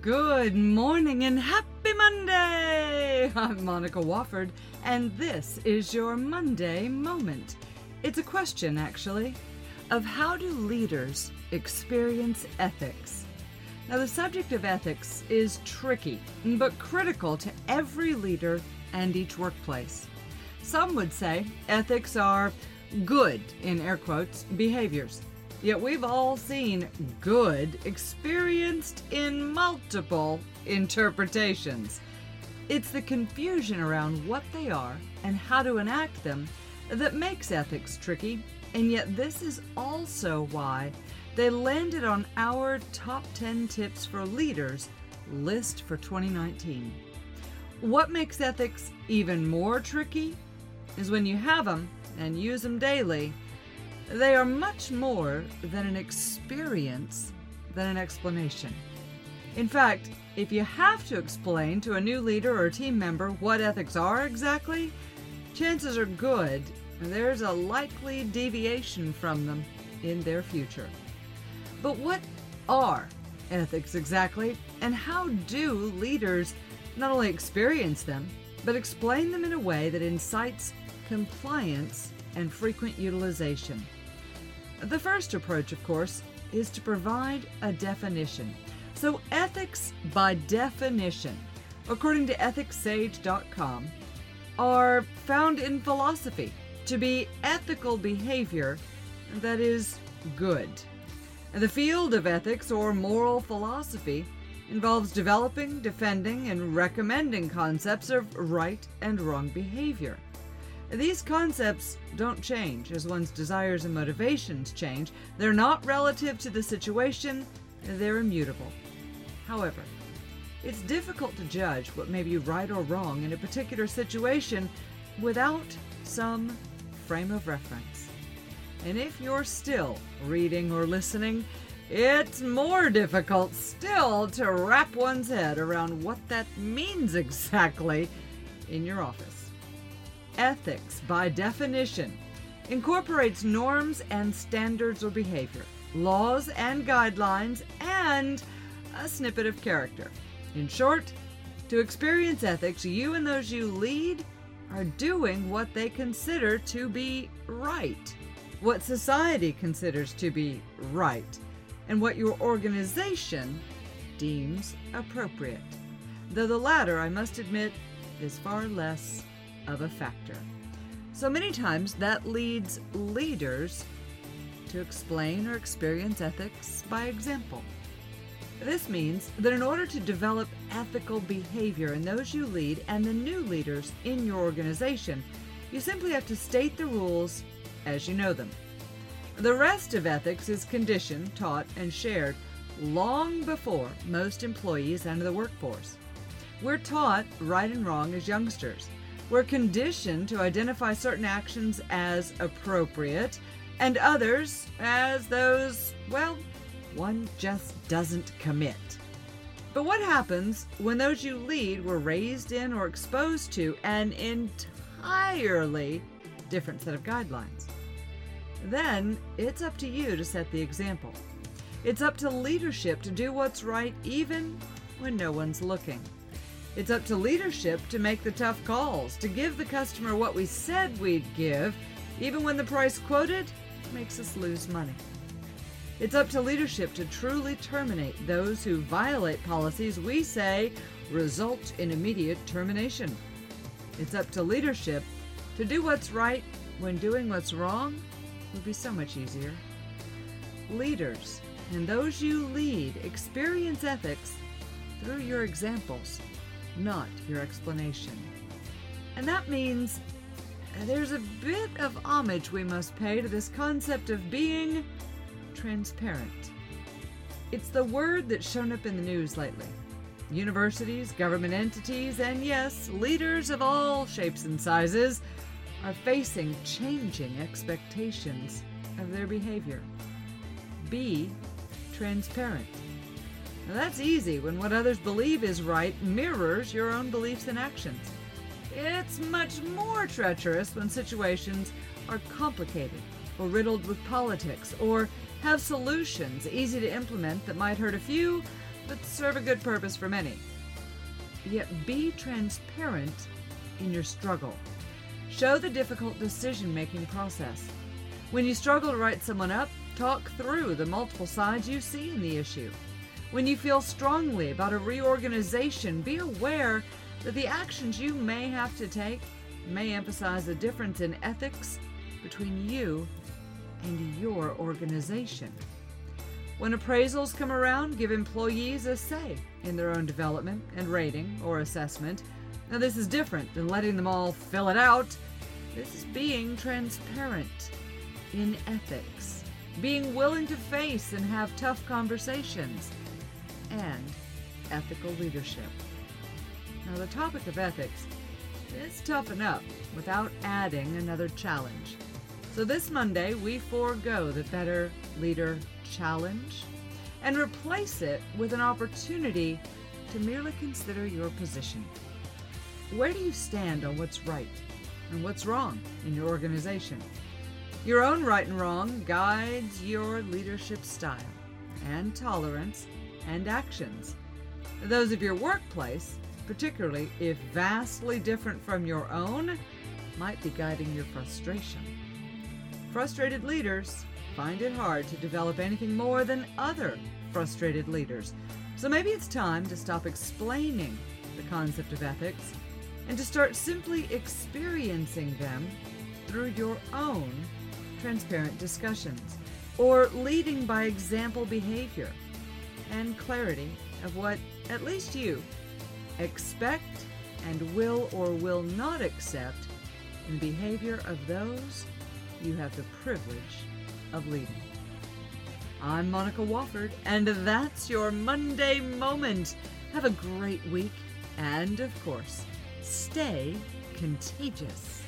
Good morning and happy Monday! I'm Monica Wofford, and this is your Monday Moment. It's a question, actually, of how do leaders experience ethics? Now, the subject of ethics is tricky, but critical to every leader and each workplace. Some would say ethics are good, in air quotes, behaviors. Yet we've all seen good experienced in multiple interpretations. It's the confusion around what they are and how to enact them that makes ethics tricky, and yet this is also why they landed on our Top 10 Tips for Leaders list for 2019. What makes ethics even more tricky is when you have them and use them daily, they are much more than an experience than an explanation. In fact, if you have to explain to a new leader or team member what ethics are exactly, chances are good there's a likely deviation from them in their future. But what are ethics exactly, and how do leaders not only experience them, but explain them in a way that incites compliance and frequent utilization? The first approach, of course, is to provide a definition. So ethics, by definition, according to ethicsage.com, are found in philosophy to be ethical behavior that is good. The field of ethics or moral philosophy involves developing, defending, and recommending concepts of right and wrong behavior. These concepts don't change as one's desires and motivations change. They're not relative to the situation. They're immutable. However, it's difficult to judge what may be right or wrong in a particular situation without some frame of reference. And if you're still reading or listening, it's more difficult still to wrap one's head around what that means exactly in your office. Ethics, by definition, incorporates norms and standards or behavior, laws and guidelines, and a snippet of character. In short, to experience ethics, you and those you lead are doing what they consider to be right, what society considers to be right, and what your organization deems appropriate. Though the latter, I must admit, is far less of a factor. So many times that leads leaders to explain or experience ethics by example. This means that in order to develop ethical behavior in those you lead and the new leaders in your organization, you simply have to state the rules as you know them. The rest of ethics is conditioned, taught, and shared long before most employees enter the workforce. We're taught right and wrong as youngsters. We're conditioned to identify certain actions as appropriate and others as those, well, one just doesn't commit. But what happens when those you lead were raised in or exposed to an entirely different set of guidelines? Then it's up to you to set the example. It's up to leadership to do what's right even when no one's looking. It's up to leadership to make the tough calls, to give the customer what we said we'd give, even when the price quoted makes us lose money. It's up to leadership to truly terminate those who violate policies we say result in immediate termination. It's up to leadership to do what's right when doing what's wrong would be so much easier. Leaders and those you lead experience ethics through your examples, not your explanation. And that means there's a bit of homage we must pay to this concept of being transparent. It's the word that's shown up in the news lately. Universities, government entities, and yes, leaders of all shapes and sizes are facing changing expectations of their behavior. Be transparent. Now that's easy when what others believe is right mirrors your own beliefs and actions. It's much more treacherous when situations are complicated or riddled with politics or have solutions easy to implement that might hurt a few that serve a good purpose for many. Yet be transparent in your struggle. Show the difficult decision-making process. When you struggle to write someone up, talk through the multiple sides you see in the issue. When you feel strongly about a reorganization, be aware that the actions you may have to take may emphasize the difference in ethics between you and your organization. When appraisals come around, give employees a say in their own development and rating or assessment. Now, this is different than letting them all fill it out. This is being transparent in ethics, being willing to face and have tough conversations, and ethical leadership. Now, the topic of ethics is tough enough without adding another challenge. So this Monday, we forego the Better Leader Challenge and replace it with an opportunity to merely consider your position. Where do you stand on what's right and what's wrong in your organization? Your own right and wrong guides your leadership style and tolerance and actions. Those of your workplace, particularly if vastly different from your own, might be guiding your frustration. Frustrated leaders find it hard to develop anything more than other frustrated leaders. So maybe it's time to stop explaining the concept of ethics and to start simply experiencing them through your own transparent discussions, or leading by example behavior and clarity of what at least you expect and will or will not accept in the behavior of those you have the privilege of leading. I'm Monica Wofford, and that's your Monday Moment. Have a great week, and of course, stay contagious.